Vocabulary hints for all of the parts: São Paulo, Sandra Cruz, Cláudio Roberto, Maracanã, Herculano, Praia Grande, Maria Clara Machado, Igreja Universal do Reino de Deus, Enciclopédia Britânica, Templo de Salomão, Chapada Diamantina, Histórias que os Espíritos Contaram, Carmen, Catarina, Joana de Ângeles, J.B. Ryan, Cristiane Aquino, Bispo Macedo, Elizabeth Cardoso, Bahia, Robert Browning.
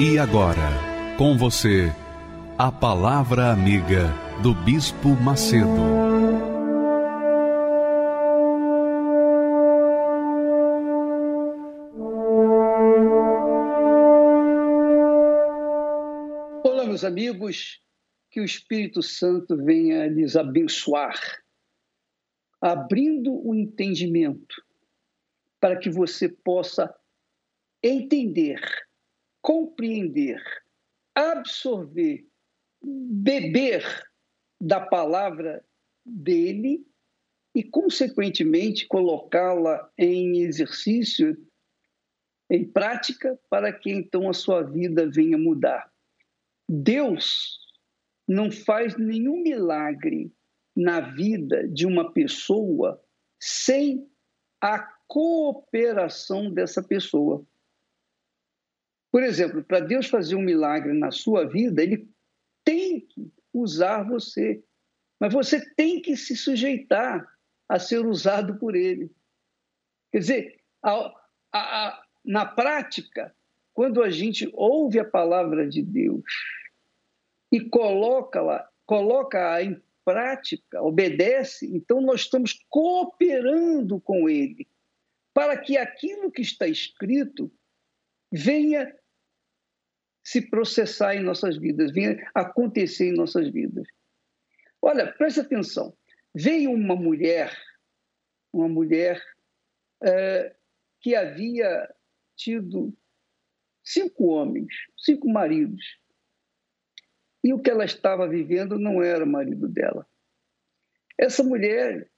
E agora, com você, a Palavra Amiga do Bispo Macedo. Olá, meus amigos, que o Espírito Santo venha lhes abençoar, abrindo o entendimento, para que você possa entender, compreender, absorver, beber da palavra dele e, consequentemente, colocá-la em exercício, em prática, para que, então, a sua vida venha mudar. Deus não faz nenhum milagre na vida de uma pessoa sem a cooperação dessa pessoa. Por exemplo, para Deus fazer um milagre na sua vida, Ele tem que usar você, mas você tem que se sujeitar a ser usado por Ele. Quer dizer, na prática, quando a gente ouve a palavra de Deus e coloca-a em prática, obedece, então nós estamos cooperando com Ele para que aquilo que está escrito venha se processar em nossas vidas, venha acontecer em nossas vidas. Olha, preste atenção. Veio uma mulher que havia tido 5 homens, 5 maridos, e o que ela estava vivendo não era o marido dela. Essa mulher,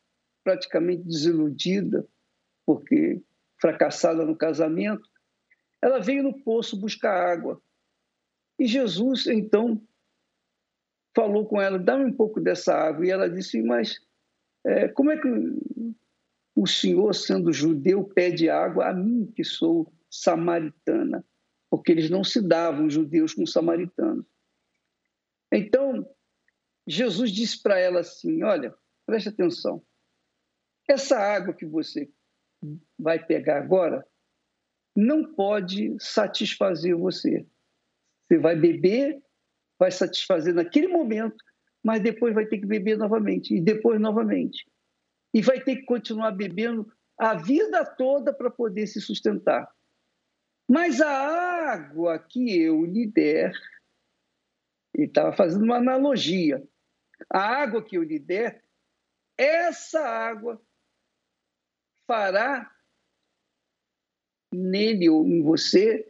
praticamente desiludida, porque fracassada no casamento, ela veio no poço buscar água. E Jesus, então, falou com ela, dá-me um pouco dessa água. E ela disse, mas como é que o senhor, sendo judeu, pede água a mim, que sou samaritana? Porque eles não se davam, judeus com samaritanos. Então, Jesus disse para ela assim, olha, preste atenção, essa água que você vai pegar agora, não pode satisfazer você. Você vai beber, vai satisfazer naquele momento, mas depois vai ter que beber novamente, e depois novamente. E vai ter que continuar bebendo a vida toda para poder se sustentar. Mas a água que eu lhe der, ele estava fazendo uma analogia, a água que eu lhe der, essa água fará nele ou em você,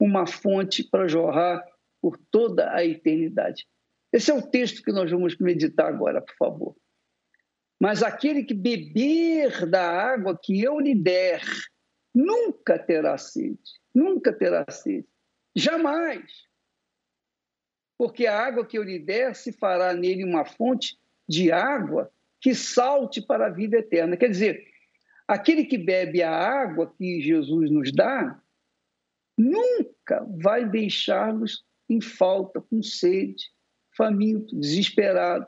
uma fonte para jorrar por toda a eternidade. Esse é o texto que nós vamos meditar agora, por favor. Mas aquele que beber da água que eu lhe der, nunca terá sede, nunca terá sede, jamais. Porque a água que eu lhe der se fará nele uma fonte de água que salte para a vida eterna. Quer dizer, aquele que bebe a água que Jesus nos dá, nunca vai deixar-nos em falta, com sede, faminto, desesperado.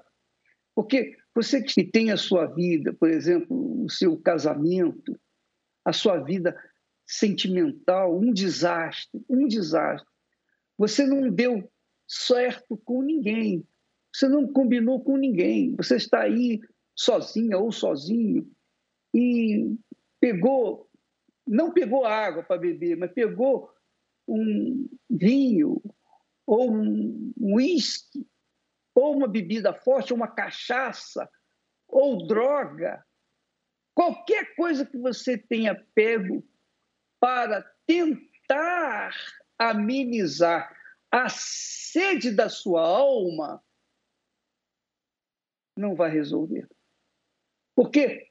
Porque você que tem a sua vida, por exemplo, o seu casamento, a sua vida sentimental, um desastre. Você não deu certo com ninguém, você não combinou com ninguém, você está aí sozinha ou sozinho, e pegou, não pegou água para beber, mas pegou um vinho ou um uísque, ou uma bebida forte, ou uma cachaça, ou droga. Qualquer coisa que você tenha pego para tentar amenizar a sede da sua alma, não vai resolver. Porque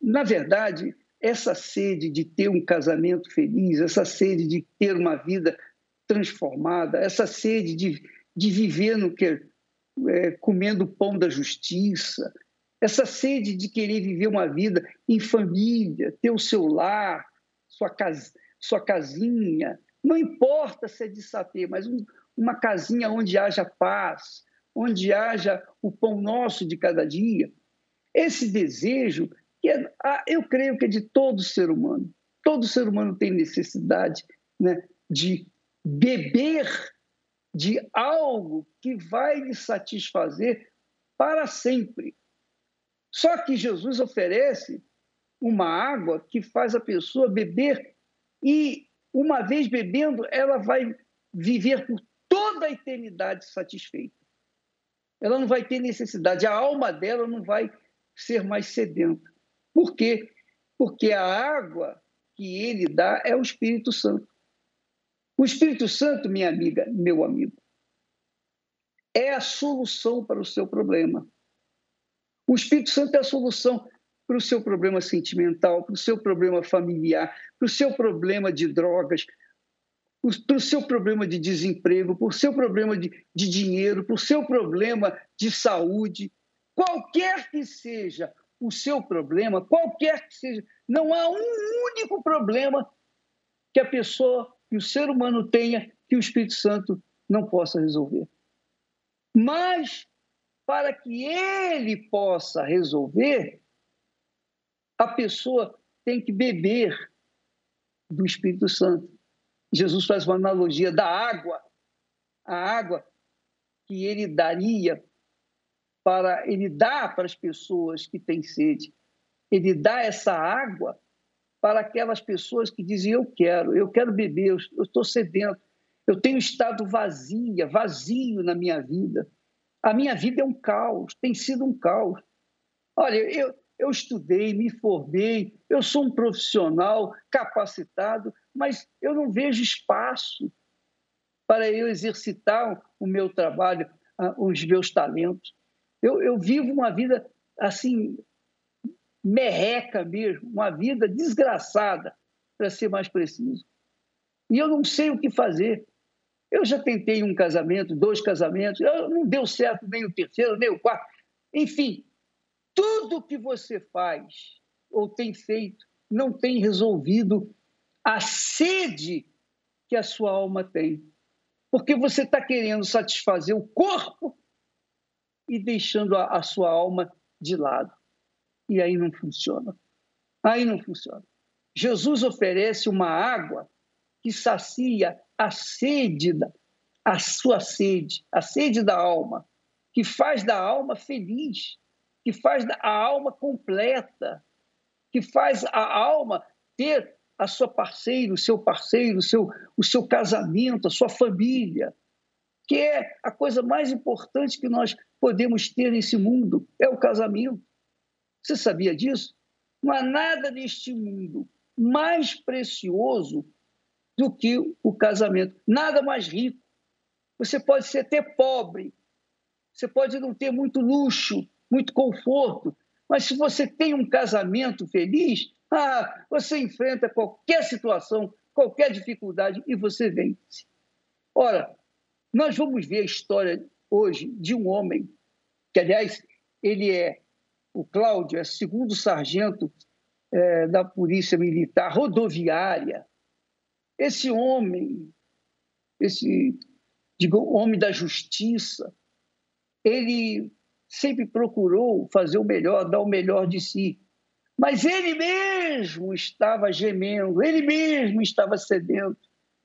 na verdade, essa sede de ter um casamento feliz, essa sede de ter uma vida transformada, essa sede de viver no que, comendo o pão da justiça, essa sede de querer viver uma vida em família, ter o seu lar, sua casinha. Não importa se é de sapê, mas uma casinha onde haja paz, onde haja o pão nosso de cada dia. Esse desejo, eu creio que é de todo ser humano. Todo ser humano tem necessidade, né, de beber de algo que vai lhe satisfazer para sempre. Só que Jesus oferece uma água que faz a pessoa beber e, uma vez bebendo, ela vai viver por toda a eternidade satisfeita. Ela não vai ter necessidade, a alma dela não vai ser mais sedenta. Por quê? Porque a água que ele dá é o Espírito Santo. O Espírito Santo, minha amiga, meu amigo, é a solução para o seu problema. O Espírito Santo é a solução para o seu problema sentimental, para o seu problema familiar, para o seu problema de drogas, para o seu problema de desemprego, para o seu problema de dinheiro, para o seu problema de saúde. Qualquer que seja o seu problema, qualquer que seja, não há um único problema que a pessoa, que o ser humano tenha, que o Espírito Santo não possa resolver. Mas, para que ele possa resolver, a pessoa tem que beber do Espírito Santo. Jesus faz uma analogia da água, a água que ele daria para, ele dá para as pessoas que têm sede. Ele dá essa água para aquelas pessoas que dizem, eu quero beber, eu estou sedento, eu tenho estado vazio na minha vida. A minha vida é um caos, tem sido um caos. Olha, eu estudei, me formei, eu sou um profissional capacitado, mas eu não vejo espaço para eu exercitar o meu trabalho, os meus talentos. Eu vivo uma vida, assim, merreca mesmo, uma vida desgraçada, para ser mais preciso. E eu não sei o que fazer. Eu já tentei um casamento, 2 casamentos, não deu certo nem o 3º, nem o 4º. Enfim, tudo que você faz ou tem feito não tem resolvido a sede que a sua alma tem. Porque você está querendo satisfazer o corpo e deixando a sua alma de lado. E aí não funciona. Aí não funciona. Jesus oferece uma água que sacia a sua sede, a sede da alma, que faz da alma feliz, que faz a alma completa, que faz a alma ter a sua parceiro, o seu casamento, a sua família, que é a coisa mais importante que nós podemos ter nesse mundo, é o casamento. Você sabia disso? Não há nada neste mundo mais precioso do que o casamento, nada mais rico. Você pode ser até pobre, você pode não ter muito luxo, muito conforto, mas se você tem um casamento feliz, você enfrenta qualquer situação, qualquer dificuldade e você vence. Ora, nós vamos ver a história hoje de um homem, que aliás, ele é, o Cláudio, é segundo sargento da Polícia Militar Rodoviária. Esse homem, homem da justiça, ele sempre procurou fazer o melhor, dar o melhor de si. Mas ele mesmo estava gemendo, ele mesmo estava sedento,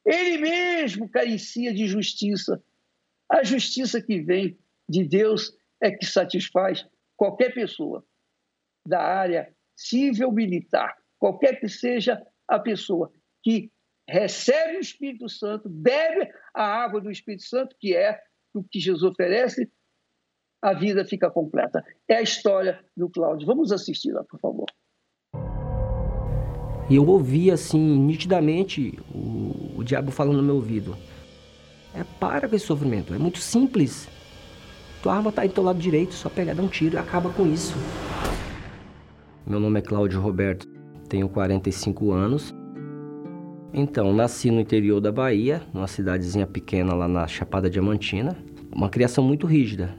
ele mesmo carecia de justiça. A justiça que vem de Deus é que satisfaz qualquer pessoa da área civil, militar, qualquer que seja a pessoa que recebe o Espírito Santo, bebe a água do Espírito Santo, que é o que Jesus oferece, a vida fica completa. É a história do Cláudio. Vamos assistir lá, por favor. E eu ouvi, assim, nitidamente o diabo falando no meu ouvido. Para com esse sofrimento, é muito simples. Tua arma tá aí do teu lado direito, só pegar, dar um tiro e acaba com isso. Meu nome é Cláudio Roberto. tenho 45 anos. Então, nasci no interior da Bahia, numa cidadezinha pequena lá na Chapada Diamantina. Uma criação muito rígida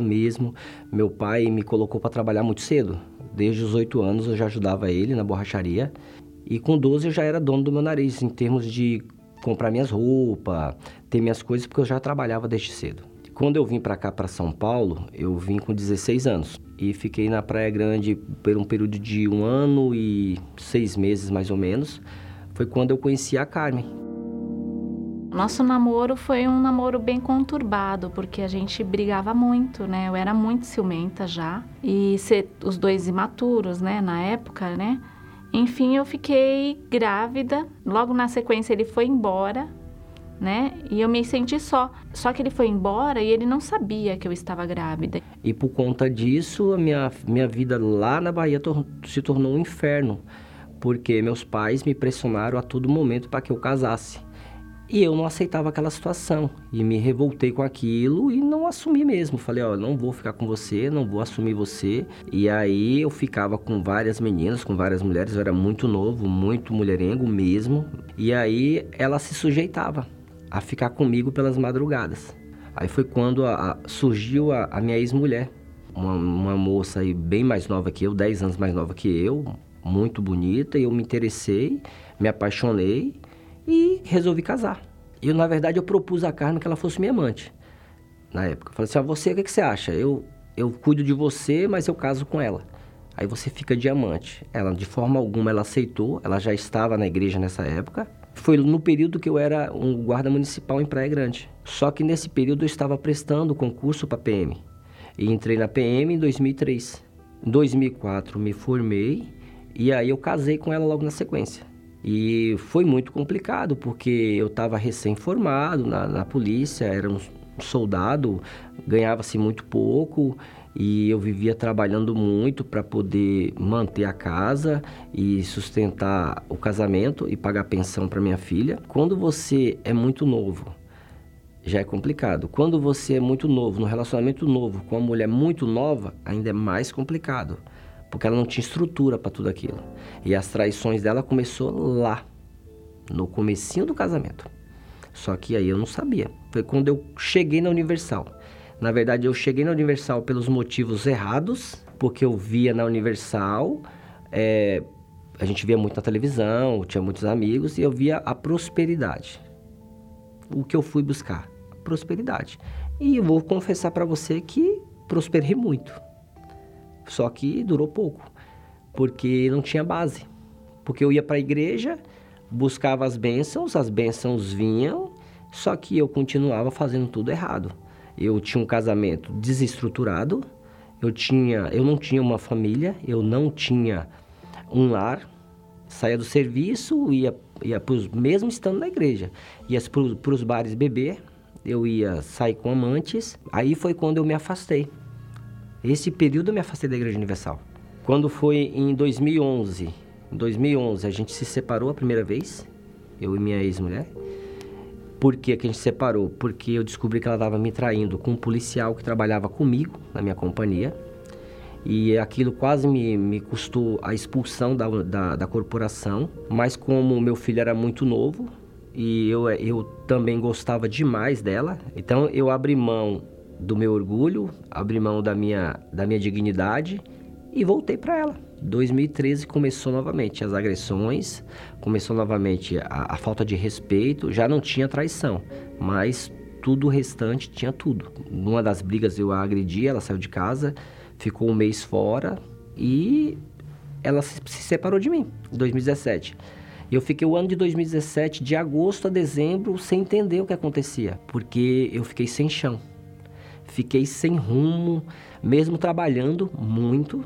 mesmo. Meu pai me colocou para trabalhar muito cedo. Desde os 8 anos eu já ajudava ele na borracharia. E com 12 eu já era dono do meu nariz, em termos de comprar minhas roupas, ter minhas coisas, porque eu já trabalhava desde cedo. Quando eu vim para cá, para São Paulo, eu vim com 16 anos. E fiquei na Praia Grande por um período de 1 ano e 6 meses, mais ou menos. Foi quando eu conheci a Carmen. Nosso namoro foi um namoro bem conturbado, porque a gente brigava muito, né? Eu era muito ciumenta já. E os dois imaturos, né? Na época, né? Enfim, eu fiquei grávida. Logo na sequência, ele foi embora, né? E eu me senti só. Só que ele foi embora e ele não sabia que eu estava grávida. E por conta disso, a minha vida lá na Bahia se tornou um inferno, porque meus pais me pressionaram a todo momento para que eu casasse. E eu não aceitava aquela situação. E me revoltei com aquilo e não assumi mesmo. Falei, ó, não vou ficar com você, não vou assumir você. E aí eu ficava com várias meninas, com várias mulheres. Eu era muito novo, muito mulherengo mesmo. E aí ela se sujeitava a ficar comigo pelas madrugadas. Aí foi quando surgiu a minha ex-mulher. Uma moça aí bem mais nova que eu, 10 anos mais nova que eu. Muito bonita. E eu me interessei, me apaixonei. E resolvi casar. Eu, na verdade, eu propus à Carmen que ela fosse minha amante, na época. Eu falei assim, você, o que você acha? Eu cuido de você, mas eu caso com ela. Aí você fica de amante. Ela, de forma alguma, ela aceitou. Ela já estava na igreja nessa época. Foi no período que eu era um guarda municipal em Praia Grande. Só que nesse período eu estava prestando concurso para PM. E entrei na PM em 2003. Em 2004 me formei e aí eu casei com ela logo na sequência. E foi muito complicado, porque eu estava recém-formado na polícia, era um soldado, ganhava-se muito pouco e eu vivia trabalhando muito para poder manter a casa e sustentar o casamento e pagar pensão para minha filha. Quando você é muito novo, já é complicado. Quando você é muito novo, num relacionamento novo com uma mulher muito nova, ainda é mais complicado. Porque ela não tinha estrutura para tudo aquilo. E as traições dela começou lá, no comecinho do casamento. Só que aí eu não sabia. Foi quando eu cheguei na Universal. Na verdade, eu cheguei na Universal pelos motivos errados, porque eu via na Universal, a gente via muito na televisão, tinha muitos amigos, e eu via a prosperidade. O que eu fui buscar? Prosperidade. E eu vou confessar para você que prosperei muito. Só que durou pouco, porque não tinha base. Porque eu ia para a igreja, buscava as bênçãos vinham, só que eu continuava fazendo tudo errado. Eu tinha um casamento desestruturado, eu não tinha uma família, eu não tinha um lar. Saía do serviço, ia mesmo estando na igreja, ia para os bares beber, eu ia sair com amantes. Aí foi quando eu me afastei. Esse período eu me afastei da Igreja Universal. Quando foi em 2011 a gente se separou a primeira vez, eu e minha ex-mulher. Por que a gente se separou? Porque eu descobri que ela estava me traindo com um policial que trabalhava comigo, na minha companhia. E aquilo quase me custou a expulsão da corporação. Mas como meu filho era muito novo e eu também gostava demais dela, então eu abri mão do meu orgulho, abri mão da minha dignidade e voltei para ela. 2013 começou novamente as agressões, começou novamente a falta de respeito, já não tinha traição, mas tudo o restante tinha tudo. Numa das brigas eu a agredi, ela saiu de casa, ficou um mês fora e ela se separou de mim em 2017. Eu fiquei o ano de 2017, de agosto a dezembro, sem entender o que acontecia, porque eu fiquei sem chão. Fiquei sem rumo, mesmo trabalhando muito,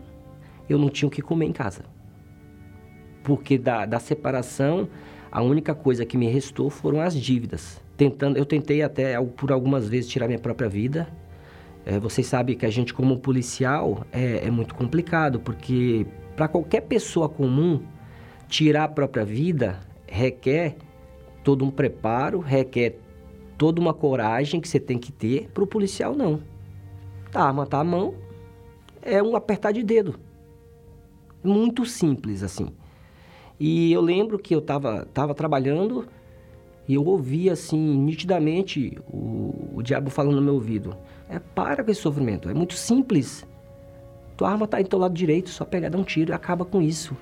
eu não tinha o que comer em casa. Porque da separação, a única coisa que me restou foram as dívidas. Eu tentei até, por algumas vezes, tirar minha própria vida. Vocês sabem que a gente, como policial, é muito complicado, porque para qualquer pessoa comum, tirar a própria vida requer todo um preparo, requer toda uma coragem que você tem que ter. Para o policial, não. A arma tá à mão, é um apertar de dedo. muito simples, assim. E eu lembro que eu estava trabalhando e eu ouvia, assim, nitidamente o diabo falando no meu ouvido. Para com esse sofrimento, é muito simples. Tua arma está aí do teu lado direito, só pegar, dar um tiro e acaba com isso.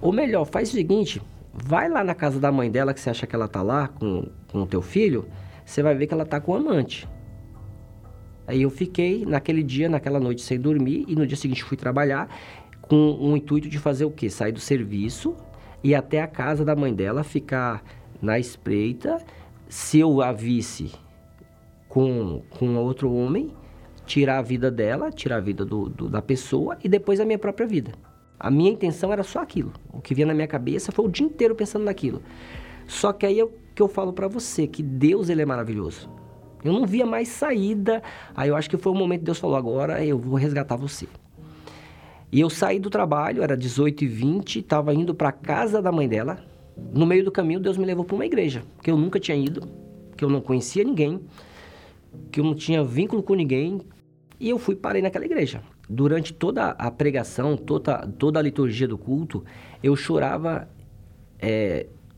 Ou melhor, faz o seguinte, vai lá na casa da mãe dela, que você acha que ela está lá com o teu filho, você vai ver que ela está com o amante. Aí eu fiquei naquele dia, naquela noite, sem dormir, e no dia seguinte fui trabalhar com o intuito de fazer o quê? Sair do serviço e até a casa da mãe dela, ficar na espreita. Se eu a visse com outro homem, tirar a vida dela, tirar a vida da pessoa e depois a minha própria vida. A minha intenção era só aquilo. O que vinha na minha cabeça foi o dia inteiro pensando naquilo. Só que aí é o que eu falo pra você, que Deus, ele é maravilhoso. Eu não via mais saída. Aí eu acho que foi o momento que Deus falou, agora eu vou resgatar você. E eu saí do trabalho, era 18h20, estava indo pra casa da mãe dela. No meio do caminho, Deus me levou pra uma igreja, que eu nunca tinha ido, que eu não conhecia ninguém, que eu não tinha vínculo com ninguém. E eu fui, parei naquela igreja. Durante toda a pregação, toda a liturgia do culto, eu chorava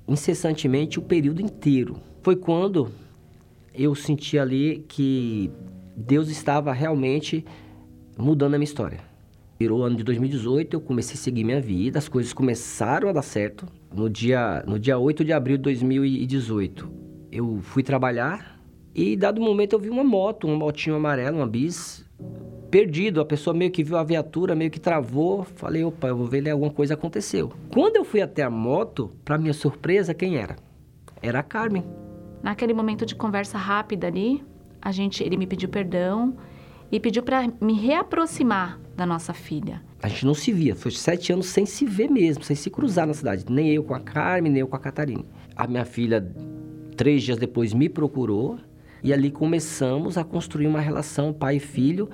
incessantemente o período inteiro. Foi quando eu senti ali que Deus estava realmente mudando a minha história. Virou o ano de 2018, eu comecei a seguir minha vida, as coisas começaram a dar certo. No dia 8 de abril de 2018, eu fui trabalhar e, dado momento, eu vi uma moto, uma motinha amarela, uma bis, perdido, a pessoa meio que viu a viatura, meio que travou, falei, opa, eu vou ver, alguma coisa aconteceu. Quando eu fui até a moto, para minha surpresa, quem era? Era a Carmen. Naquele momento de conversa rápida ali, ele me pediu perdão e pediu para me reaproximar da nossa filha. A gente não se via, foi 7 anos sem se ver mesmo, sem se cruzar na cidade, nem eu com a Carmen, nem eu com a Catarina. A minha filha, 3 dias depois, me procurou e ali começamos a construir uma relação pai e filho,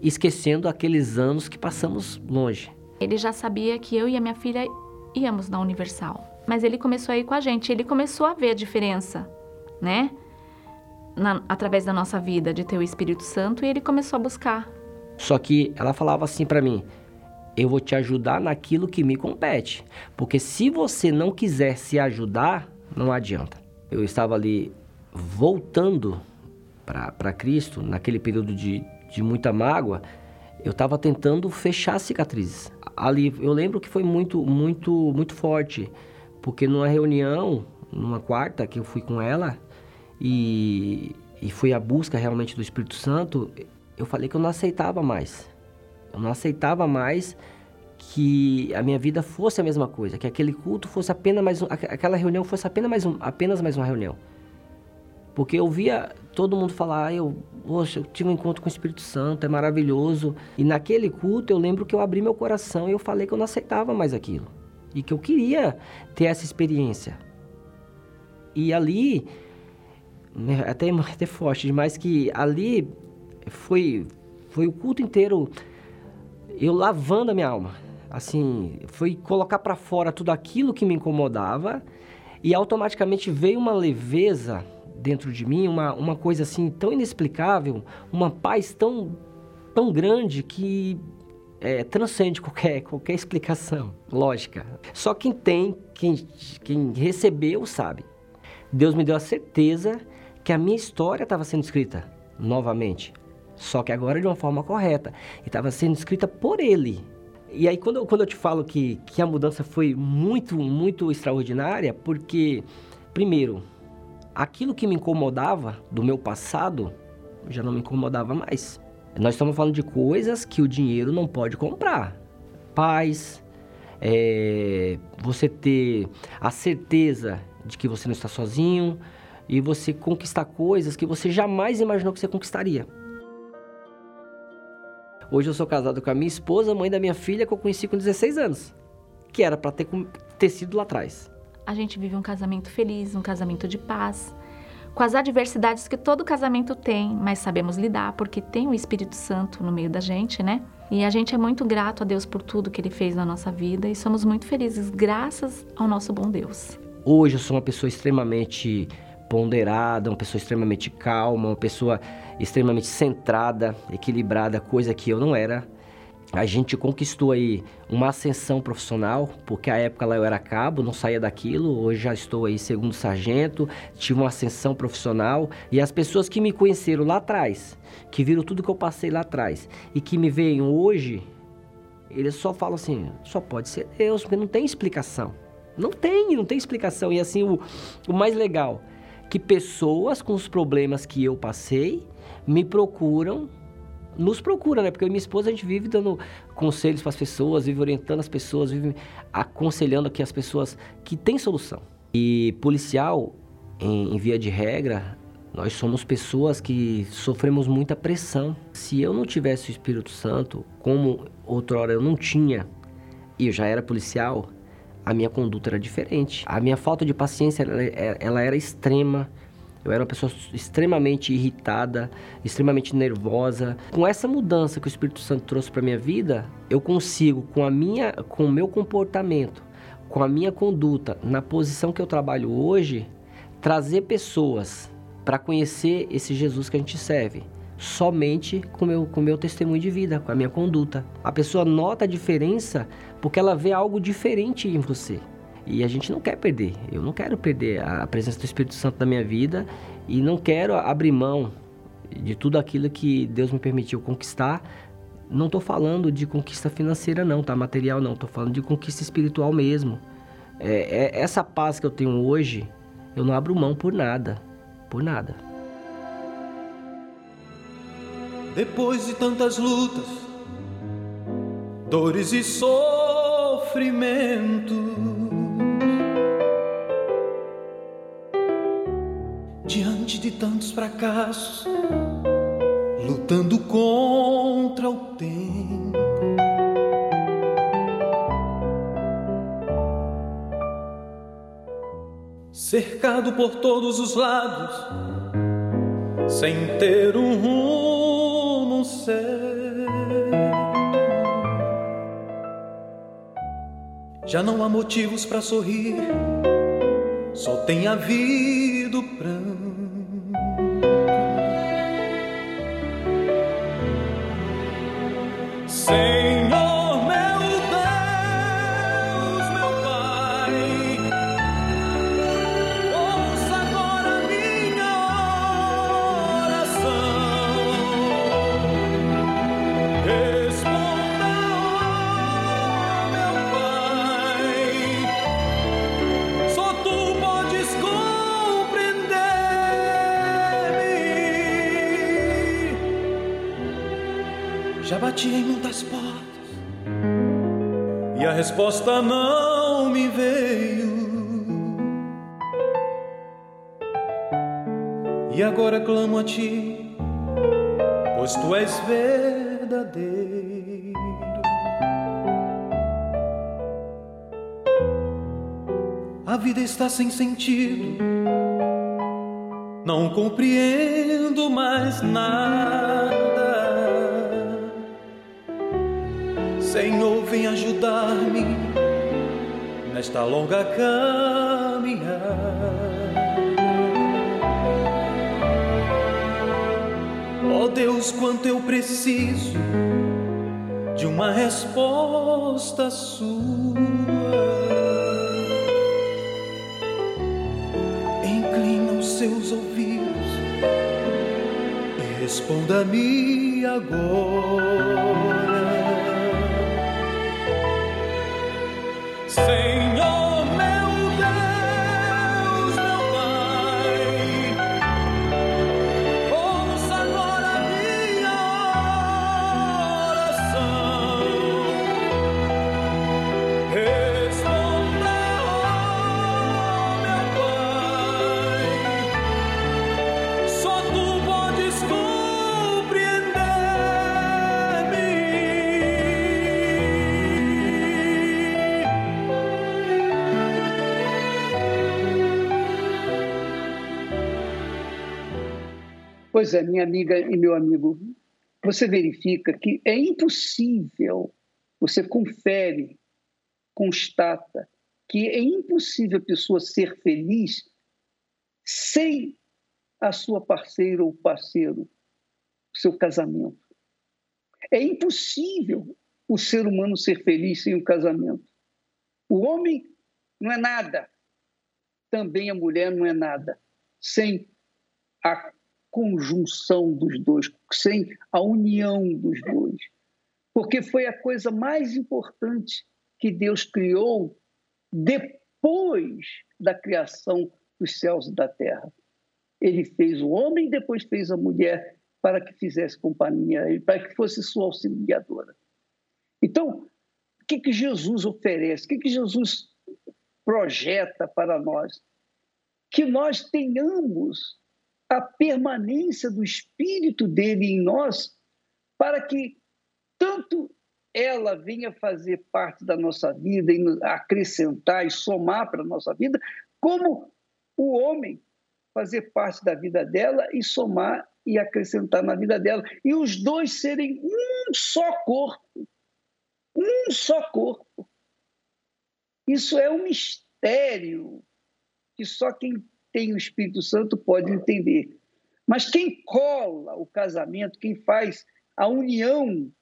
esquecendo aqueles anos que passamos longe. Ele já sabia que eu e a minha filha íamos na Universal, mas ele começou a ir com a gente, ele começou a ver a diferença, né? Através da nossa vida, de ter o Espírito Santo, e ele começou a buscar. Só que ela falava assim pra mim, eu vou te ajudar naquilo que me compete, porque se você não quiser se ajudar, não adianta. Eu estava ali voltando pra Cristo, naquele período de muita mágoa, eu estava tentando fechar as cicatrizes. Ali, eu lembro que foi muito, muito, muito forte, porque numa reunião, numa quarta que eu fui com ela, e foi a busca realmente do Espírito Santo, eu falei que eu não aceitava mais. Eu não aceitava mais que a minha vida fosse a mesma coisa, que aquele culto fosse apenas mais aquela reunião fosse apenas mais uma reunião. Porque eu via todo mundo falar, eu tive um encontro com o Espírito Santo, é maravilhoso. E naquele culto eu lembro que eu abri meu coração e eu falei que eu não aceitava mais aquilo. E que eu queria ter essa experiência. E ali, até forte demais, que ali foi o culto inteiro eu lavando a minha alma. Assim, foi colocar pra fora tudo aquilo que me incomodava e automaticamente veio uma leveza dentro de mim, uma coisa assim tão inexplicável, uma paz tão grande que transcende qualquer explicação lógica. Só quem tem, quem recebeu, sabe. Deus me deu a certeza que a minha história estava sendo escrita novamente, só que agora de uma forma correta, e estava sendo escrita por Ele. E aí quando eu te falo que a mudança foi muito, muito extraordinária, porque, primeiro, aquilo que me incomodava do meu passado, já não me incomodava mais. Nós estamos falando de coisas que o dinheiro não pode comprar. Paz, você ter a certeza de que você não está sozinho e você conquistar coisas que você jamais imaginou que você conquistaria. Hoje eu sou casado com a minha esposa, mãe da minha filha, que eu conheci com 16 anos, que era para ter sido lá atrás. A gente vive um casamento feliz, um casamento de paz, com as adversidades que todo casamento tem, mas sabemos lidar, porque tem o Espírito Santo no meio da gente, né? E a gente é muito grato a Deus por tudo que Ele fez na nossa vida e somos muito felizes, graças ao nosso bom Deus. Hoje eu sou uma pessoa extremamente ponderada, uma pessoa extremamente calma, uma pessoa extremamente centrada, equilibrada, coisa que eu não era. a gente conquistou aí uma ascensão profissional, porque à época lá eu era cabo, não saía daquilo, hoje já estou aí segundo sargento, tive uma ascensão profissional, e as pessoas que me conheceram lá atrás, que viram tudo que eu passei lá atrás, e que me veem hoje, eles só falam assim, só pode ser Deus, porque não tem explicação. Não tem explicação. E assim, o mais legal, que pessoas com os problemas que eu passei, me procuram, nos procura, né? Porque eu e minha esposa, a gente vive dando conselhos para as pessoas, vive orientando as pessoas, vive aconselhando aqui as pessoas que têm solução. E policial, em via de regra, nós somos pessoas que sofremos muita pressão. Se eu não tivesse o Espírito Santo, como outrora eu não tinha, e eu já era policial, a minha conduta era diferente. A minha falta de paciência, ela era extrema. Eu era uma pessoa extremamente irritada, extremamente nervosa. Com essa mudança que o Espírito Santo trouxe para a minha vida, eu consigo, com o meu comportamento, com a minha conduta, na posição que eu trabalho hoje, trazer pessoas para conhecer esse Jesus que a gente serve, somente com o meu testemunho de vida, com a minha conduta. A pessoa nota a diferença porque ela vê algo diferente em você. E a gente não quer perder, eu não quero perder a presença do Espírito Santo na minha vida e não quero abrir mão de tudo aquilo que Deus me permitiu conquistar. Não estou falando de conquista financeira não, tá? Material não, estou falando de conquista espiritual mesmo. Essa paz que eu tenho hoje, eu não abro mão por nada, por nada. Depois de tantas lutas, dores e sofrimentos, diante de tantos fracassos, lutando contra o tempo, cercado por todos os lados, sem ter um rumo certo. Já não há motivos para sorrir, só tem havido pranto. Senhor, meu Deus, meu Pai, ouça agora minha oração. Responda, meu Pai, só Tu podes compreender-me. Já bati em muitas portas e a resposta não me veio. E agora clamo a Ti, pois Tu és verdadeiro. A vida está sem sentido, não compreendo mais nada. Senhor, vem ajudar-me nesta longa caminhada. Ó Deus, quanto eu preciso de uma resposta Sua. Seus ouvidos e responda-me agora, Senhor. Pois é, minha amiga e meu amigo, você verifica que é impossível, você confere, constata, que é impossível a pessoa ser feliz sem a sua parceira ou parceiro, seu casamento. É impossível o ser humano ser feliz sem o casamento. O homem não é nada, também a mulher não é nada, sem a conjunção dos dois, sem a união dos dois. Porque foi a coisa mais importante que Deus criou depois da criação dos céus e da terra. Ele fez o homem, depois fez a mulher, para que fizesse companhia a ele, para que fosse sua auxiliadora. Então, o que Jesus oferece? O que Jesus projeta para nós? Que nós tenhamos a permanência do Espírito dele em nós, para que tanto ela venha fazer parte da nossa vida e acrescentar e somar para a nossa vida, como o homem fazer parte da vida dela e somar e acrescentar na vida dela. E os dois serem um só corpo. Um só corpo. Isso é um mistério que só quem tem o Espírito Santo pode entender. Mas quem cola o casamento, quem faz a união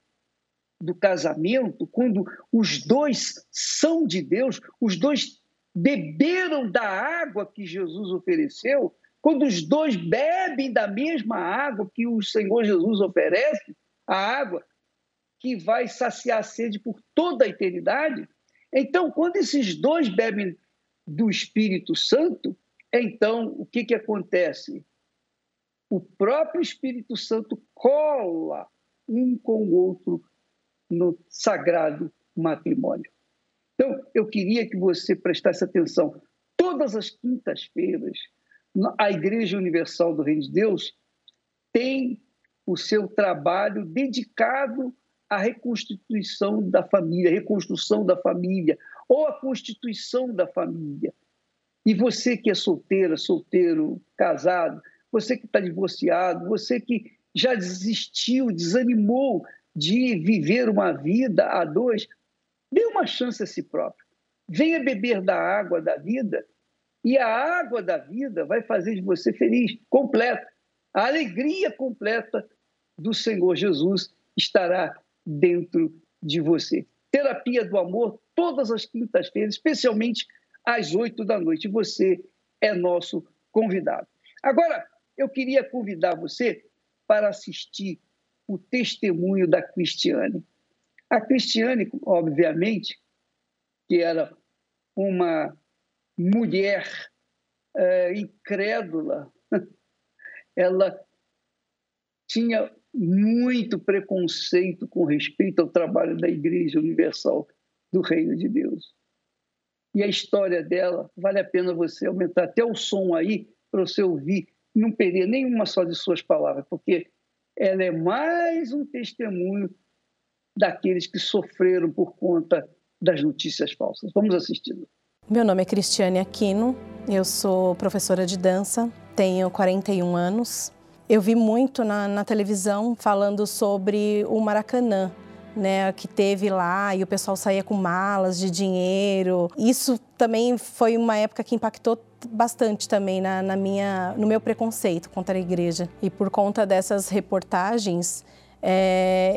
do casamento, quando os dois são de Deus, os dois beberam da água que Jesus ofereceu, quando os dois bebem da mesma água que o Senhor Jesus oferece, a água que vai saciar a sede por toda a eternidade, então, quando esses dois bebem do Espírito Santo, então, o que acontece? O próprio Espírito Santo cola um com o outro no sagrado matrimônio. Então, eu queria que você prestasse atenção. Todas as quintas-feiras, a Igreja Universal do Reino de Deus tem o seu trabalho dedicado à reconstituição da família, à reconstrução da família, ou à constituição da família. E você que é solteira, solteiro, casado, você que está divorciado, você que já desistiu, desanimou de viver uma vida a dois, dê uma chance a si próprio. Venha beber da água da vida e a água da vida vai fazer de você feliz, completa. A alegria completa do Senhor Jesus estará dentro de você. Terapia do amor, todas as quintas-feiras, especialmente às 20h. Você é nosso convidado. Agora, eu queria convidar você para assistir o testemunho da Cristiane. A Cristiane, obviamente, que era uma mulher incrédula, ela tinha muito preconceito com respeito ao trabalho da Igreja Universal do Reino de Deus. E a história dela, vale a pena você aumentar até o som aí para você ouvir, não perder nenhuma só de suas palavras, porque ela é mais um testemunho daqueles que sofreram por conta das notícias falsas. Vamos assistindo. Meu nome é Cristiane Aquino, eu sou professora de dança, tenho 41 anos. Eu vi muito na televisão falando sobre o Maracanã, né, que teve lá e o pessoal saía com malas de dinheiro. Isso também foi uma época que impactou bastante também no meu preconceito contra a igreja. E por conta dessas reportagens,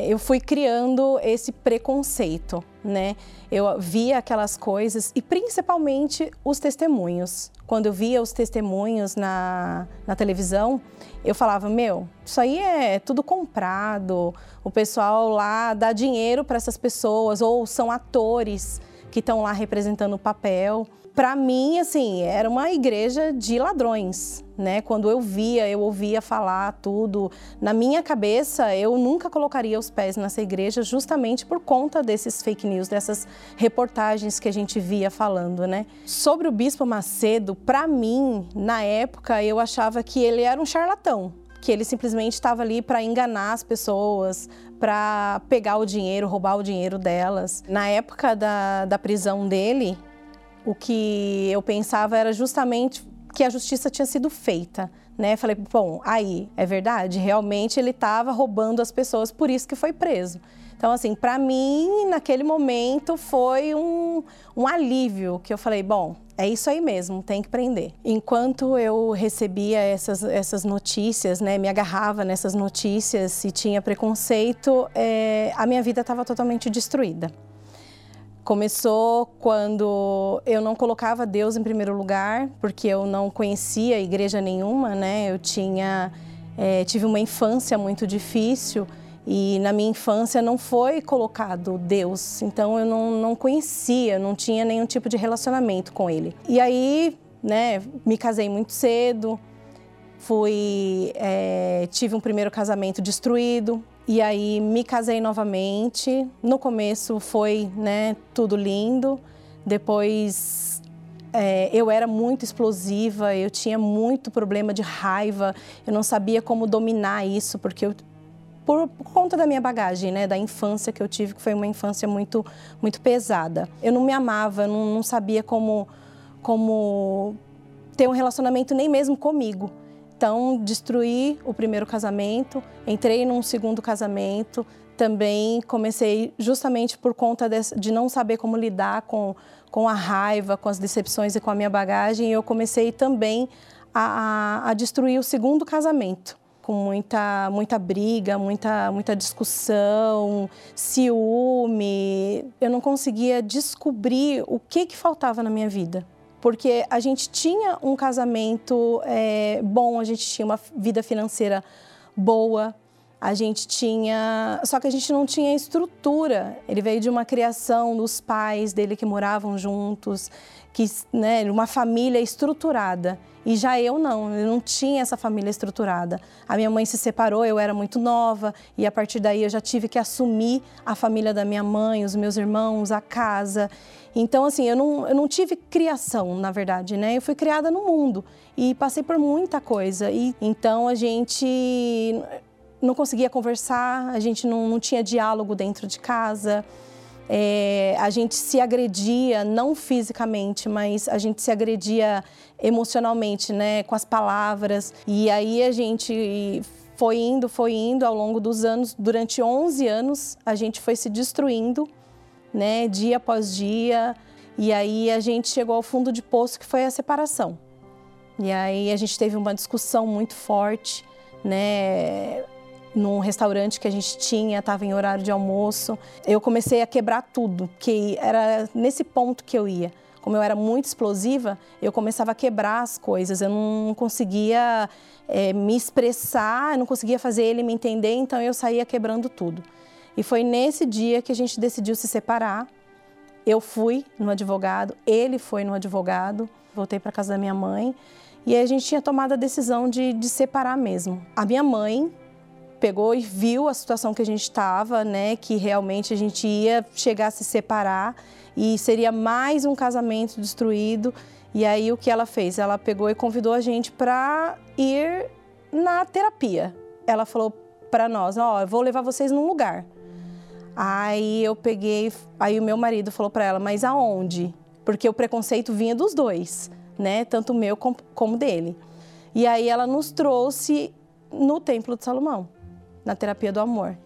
eu fui criando esse preconceito, né? Eu via aquelas coisas e principalmente os testemunhos. Quando eu via os testemunhos na televisão, eu falava, isso aí é tudo comprado, o pessoal lá dá dinheiro para essas pessoas, ou são atores que estão lá representando o papel. Para mim, assim, era uma igreja de ladrões, né? Quando eu ouvia falar tudo. Na minha cabeça, eu nunca colocaria os pés nessa igreja justamente por conta desses fake news, dessas reportagens que a gente via falando, né? Sobre o Bispo Macedo, para mim, na época, eu achava que ele era um charlatão, que ele simplesmente estava ali para enganar as pessoas, para pegar o dinheiro, roubar o dinheiro delas. Na época da prisão dele, o que eu pensava era justamente que a justiça tinha sido feita, né? Falei, é verdade, realmente ele estava roubando as pessoas, por isso que foi preso. Então, assim, para mim, naquele momento, foi um alívio, que eu falei, bom, é isso aí mesmo, tem que prender. Enquanto eu recebia essas notícias, né, me agarrava nessas notícias, se tinha preconceito, a minha vida estava totalmente destruída. Começou quando eu não colocava Deus em primeiro lugar, porque eu não conhecia igreja nenhuma, né? Eu tive uma infância muito difícil e na minha infância não foi colocado Deus, então eu não conhecia, não tinha nenhum tipo de relacionamento com Ele. E aí, né, me casei muito cedo, tive um primeiro casamento destruído. E aí me casei novamente, no começo foi, né, tudo lindo, depois eu era muito explosiva, eu tinha muito problema de raiva, eu não sabia como dominar isso, porque por conta da minha bagagem, né, da infância que eu tive, que foi uma infância muito, muito pesada. Eu não me amava, eu não sabia como ter um relacionamento nem mesmo comigo. Então, destruí o primeiro casamento, entrei num segundo casamento, também comecei justamente por conta de não saber como lidar com a raiva, com as decepções e com a minha bagagem, eu comecei também a destruir o segundo casamento, com muita briga, muita discussão, ciúme. Eu não conseguia descobrir o que faltava na minha vida. Porque a gente tinha um casamento bom, a gente tinha uma vida financeira boa, a gente tinha... Só que a gente não tinha estrutura. Ele veio de uma criação dos pais dele que moravam juntos, que, né, uma família estruturada. E já eu não tinha essa família estruturada. A minha mãe se separou, eu era muito nova, e a partir daí eu já tive que assumir a família da minha mãe, os meus irmãos, a casa. Então, assim, eu não tive criação, na verdade, né? Eu fui criada no mundo e passei por muita coisa. E então, a gente não conseguia conversar, a gente não tinha diálogo dentro de casa. A gente se agredia, não fisicamente, mas a gente se agredia emocionalmente, né? Com as palavras. E aí, a gente foi indo ao longo dos anos. Durante 11 anos, a gente foi se destruindo, né, dia após dia, e aí a gente chegou ao fundo de poço, que foi a separação. E aí a gente teve uma discussão muito forte, né, num restaurante que a gente tinha, estava em horário de almoço. Eu comecei a quebrar tudo, que era nesse ponto que eu ia. Como eu era muito explosiva, eu começava a quebrar as coisas, eu não conseguia me expressar, eu não conseguia fazer ele me entender, então eu saía quebrando tudo. E foi nesse dia que a gente decidiu se separar. Eu fui no advogado, ele foi no advogado, voltei para casa da minha mãe e aí a gente tinha tomado a decisão de separar mesmo. A minha mãe pegou e viu a situação que a gente estava, né, que realmente a gente ia chegar a se separar e seria mais um casamento destruído. E aí o que ela fez? Ela pegou e convidou a gente para ir na terapia. Ela falou para nós, ó, eu vou levar vocês num lugar. Aí eu peguei, aí o meu marido falou para ela, mas aonde? Porque o preconceito vinha dos dois, né? Tanto o meu como dele. E aí ela nos trouxe no Templo de Salomão, na terapia do amor.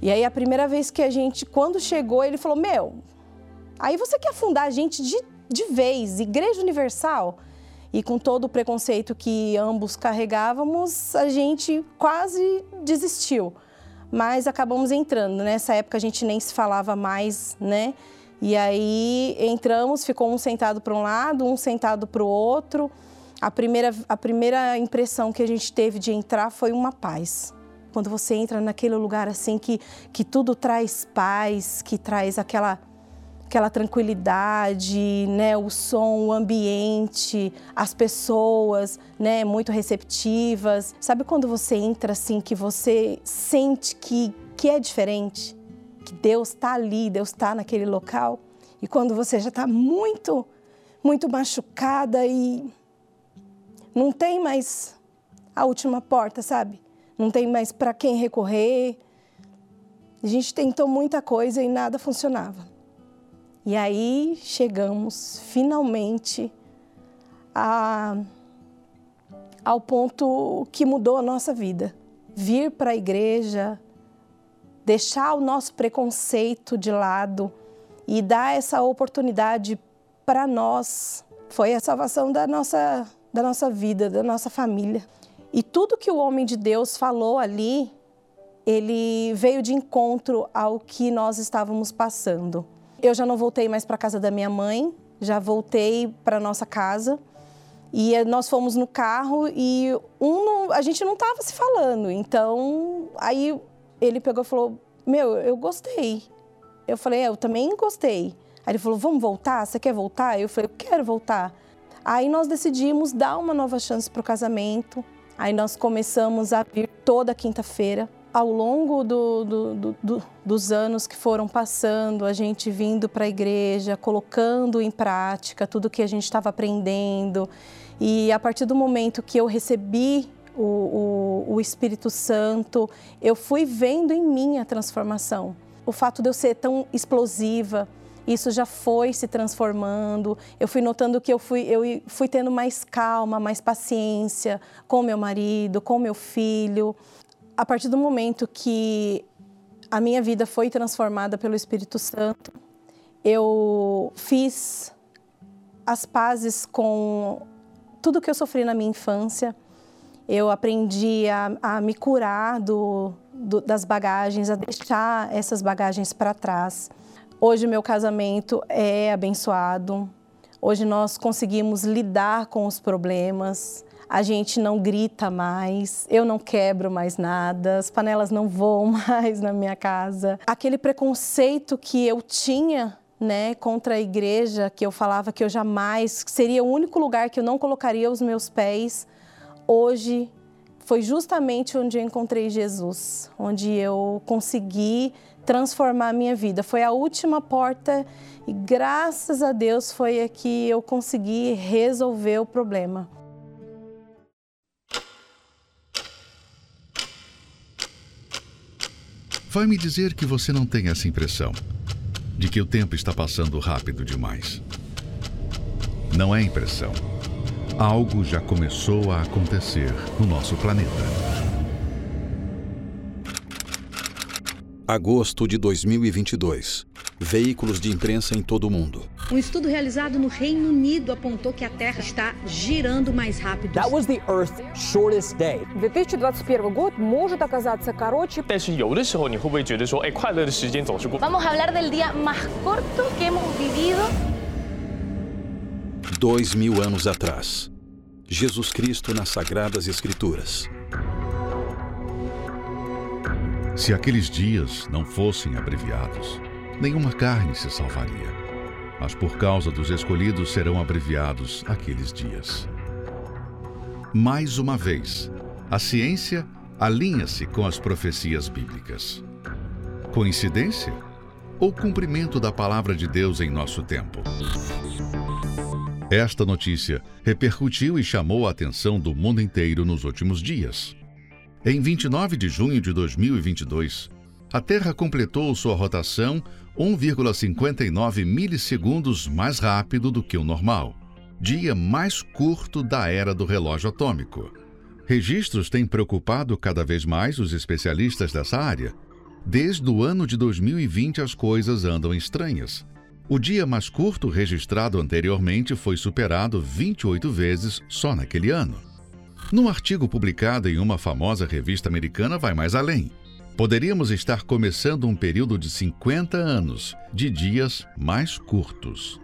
E aí a primeira vez que quando chegou, ele falou, meu, aí você quer afundar a gente de vez, Igreja Universal? E com todo o preconceito que ambos carregávamos, a gente quase desistiu. Mas acabamos entrando, nessa época a gente nem se falava mais, né? E aí entramos, ficou um sentado para um lado, um sentado para o outro. A primeira impressão que a gente teve de entrar foi uma paz. Quando você entra naquele lugar assim que tudo traz paz, que traz aquela tranquilidade, né? O som, o ambiente, as pessoas, né? Muito receptivas. Sabe quando você entra assim, que você sente que é diferente? Que Deus está ali, Deus está naquele local. E quando você já está muito, muito machucada e não tem mais a última porta, sabe? Não tem mais para quem recorrer. A gente tentou muita coisa e nada funcionava. E aí chegamos finalmente ao ponto que mudou a nossa vida. Vir para a igreja, deixar o nosso preconceito de lado e dar essa oportunidade para nós. Foi a salvação da nossa vida, da nossa família. E tudo que o homem de Deus falou ali, ele veio de encontro ao que nós estávamos passando. Eu já não voltei mais para a casa da minha mãe, já voltei para a nossa casa. E nós fomos no carro e a gente não estava se falando. Então, aí ele pegou e falou, meu, eu gostei. Eu falei, eu também gostei. Aí ele falou, vamos voltar? Você quer voltar? Eu falei, eu quero voltar. Aí nós decidimos dar uma nova chance para o casamento. Aí nós começamos a vir toda quinta-feira. Ao longo dos anos que foram passando, a gente vindo para a igreja, colocando em prática tudo que a gente estava aprendendo. E a partir do momento que eu recebi o Espírito Santo, eu fui vendo em mim a transformação. O fato de eu ser tão explosiva, isso já foi se transformando. Eu fui notando que eu fui tendo mais calma, mais paciência com meu marido, com meu filho. A partir do momento que a minha vida foi transformada pelo Espírito Santo, eu fiz as pazes com tudo que eu sofri na minha infância. Eu aprendi a me curar das bagagens, a deixar essas bagagens para trás. Hoje o meu casamento é abençoado, hoje nós conseguimos lidar com os problemas, a gente não grita mais, eu não quebro mais nada, as panelas não voam mais na minha casa. Aquele preconceito que eu tinha, né, contra a igreja, que eu falava que eu jamais, que seria o único lugar que eu não colocaria os meus pés, hoje foi justamente onde eu encontrei Jesus, onde eu consegui transformar a minha vida. Foi a última porta e graças a Deus foi a que eu consegui resolver o problema. Vai me dizer que você não tem essa impressão de que o tempo está passando rápido demais. Não é impressão. Algo já começou a acontecer no nosso planeta. Agosto de 2022. Veículos de imprensa em todo o mundo. Um estudo realizado no Reino Unido apontou que a Terra está girando mais rápido. That was the Earth's shortest day. 2021 год может оказаться короче. Vamos falar do dia mais corto que hemos vivido. 2000 anos atrás. Jesus Cristo nas Sagradas Escrituras. Se aqueles dias não fossem abreviados, nenhuma carne se salvaria. Mas por causa dos escolhidos serão abreviados aqueles dias. Mais uma vez, a ciência alinha-se com as profecias bíblicas. Coincidência? Ou cumprimento da palavra de Deus em nosso tempo? Esta notícia repercutiu e chamou a atenção do mundo inteiro nos últimos dias. Em 29 de junho de 2022, a Terra completou sua rotação 1,59 milissegundos mais rápido do que o normal, dia mais curto da era do relógio atômico. Registros têm preocupado cada vez mais os especialistas dessa área. Desde o ano de 2020 as coisas andam estranhas. O dia mais curto registrado anteriormente foi superado 28 vezes só naquele ano. Num artigo publicado em uma famosa revista americana vai mais além. Poderíamos estar começando um período de 50 anos de dias mais curtos.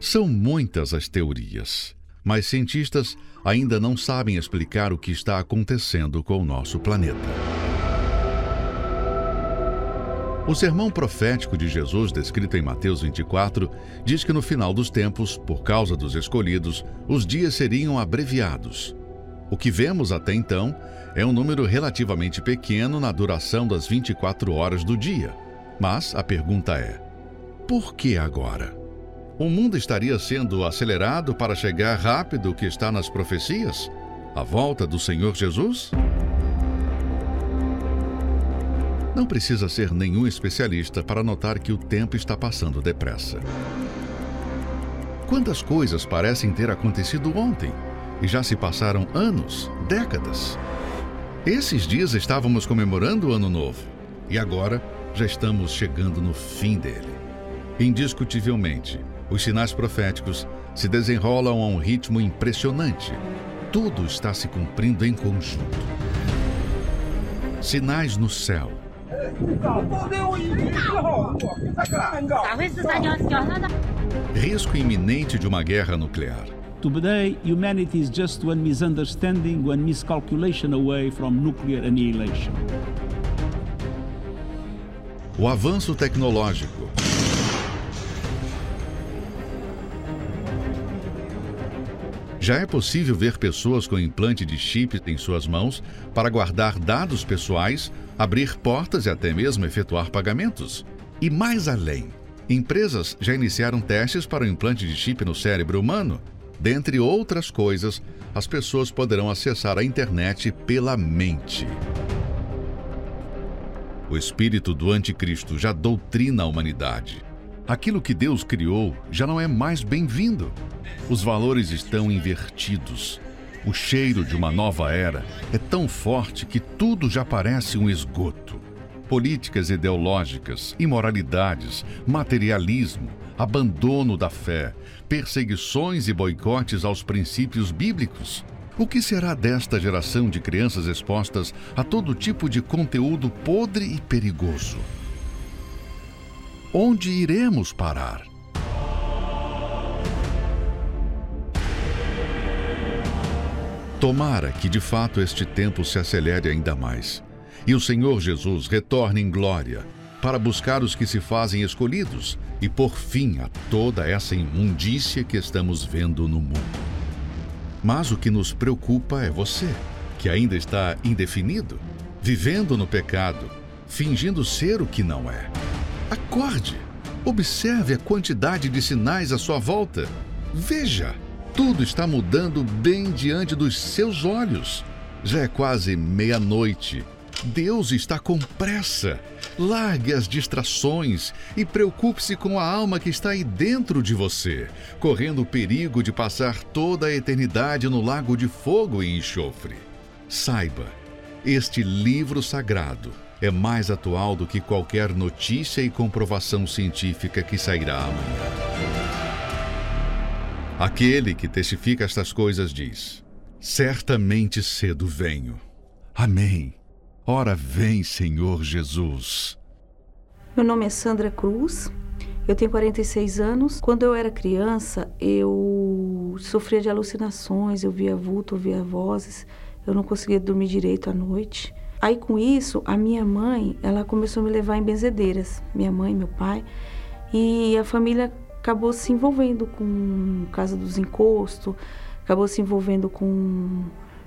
São muitas as teorias, mas cientistas ainda não sabem explicar o que está acontecendo com o nosso planeta. O sermão profético de Jesus, descrito em Mateus 24, diz que no final dos tempos, por causa dos escolhidos, os dias seriam abreviados. O que vemos até então é um número relativamente pequeno na duração das 24 horas do dia. Mas a pergunta é, por que agora? O mundo estaria sendo acelerado para chegar rápido o que está nas profecias? A volta do Senhor Jesus? Não precisa ser nenhum especialista para notar que o tempo está passando depressa. Quantas coisas parecem ter acontecido ontem? E já se passaram anos, décadas. Esses dias estávamos comemorando o Ano Novo. E agora já estamos chegando no fim dele. Indiscutivelmente, os sinais proféticos se desenrolam a um ritmo impressionante. Tudo está se cumprindo em conjunto. Sinais no céu. Risco iminente de uma guerra nuclear. Today, humanity is just one misunderstanding, one miscalculation away from nuclear annihilation. O avanço tecnológico. Já é possível ver pessoas com implante de chip em suas mãos para guardar dados pessoais, abrir portas e até mesmo efetuar pagamentos. E mais além, empresas já iniciaram testes para o implante de chip no cérebro humano. Dentre outras coisas, as pessoas poderão acessar a internet pela mente. O espírito do anticristo já doutrina a humanidade. Aquilo que Deus criou já não é mais bem-vindo. Os valores estão invertidos. O cheiro de uma nova era é tão forte que tudo já parece um esgoto. Políticas ideológicas, imoralidades, materialismo, abandono da fé, perseguições e boicotes aos princípios bíblicos. O que será desta geração de crianças expostas a todo tipo de conteúdo podre e perigoso? Onde iremos parar? Tomara que de fato este tempo se acelere ainda mais e o Senhor Jesus retorne em glória para buscar os que se fazem escolhidos e pôr fim a toda essa imundícia que estamos vendo no mundo. Mas o que nos preocupa é você, que ainda está indefinido, vivendo no pecado, fingindo ser o que não é. Acorde! Observe a quantidade de sinais à sua volta. Veja! Tudo está mudando bem diante dos seus olhos. Já é quase meia-noite. Deus está com pressa. Largue as distrações e preocupe-se com a alma que está aí dentro de você, correndo o perigo de passar toda a eternidade no lago de fogo e enxofre. Saiba, este livro sagrado é mais atual do que qualquer notícia e comprovação científica que sairá amanhã. Aquele que testifica estas coisas diz: certamente cedo venho. Amém. Ora vem, Senhor Jesus. Meu nome é Sandra Cruz, eu tenho 46 anos. Quando eu era criança, eu sofria de alucinações, eu via vulto, eu via vozes, eu não conseguia dormir direito à noite. Aí, com isso, a minha mãe, ela começou a me levar em benzedeiras, minha mãe, meu pai, e a família acabou se envolvendo com casa dos encostos, acabou se envolvendo com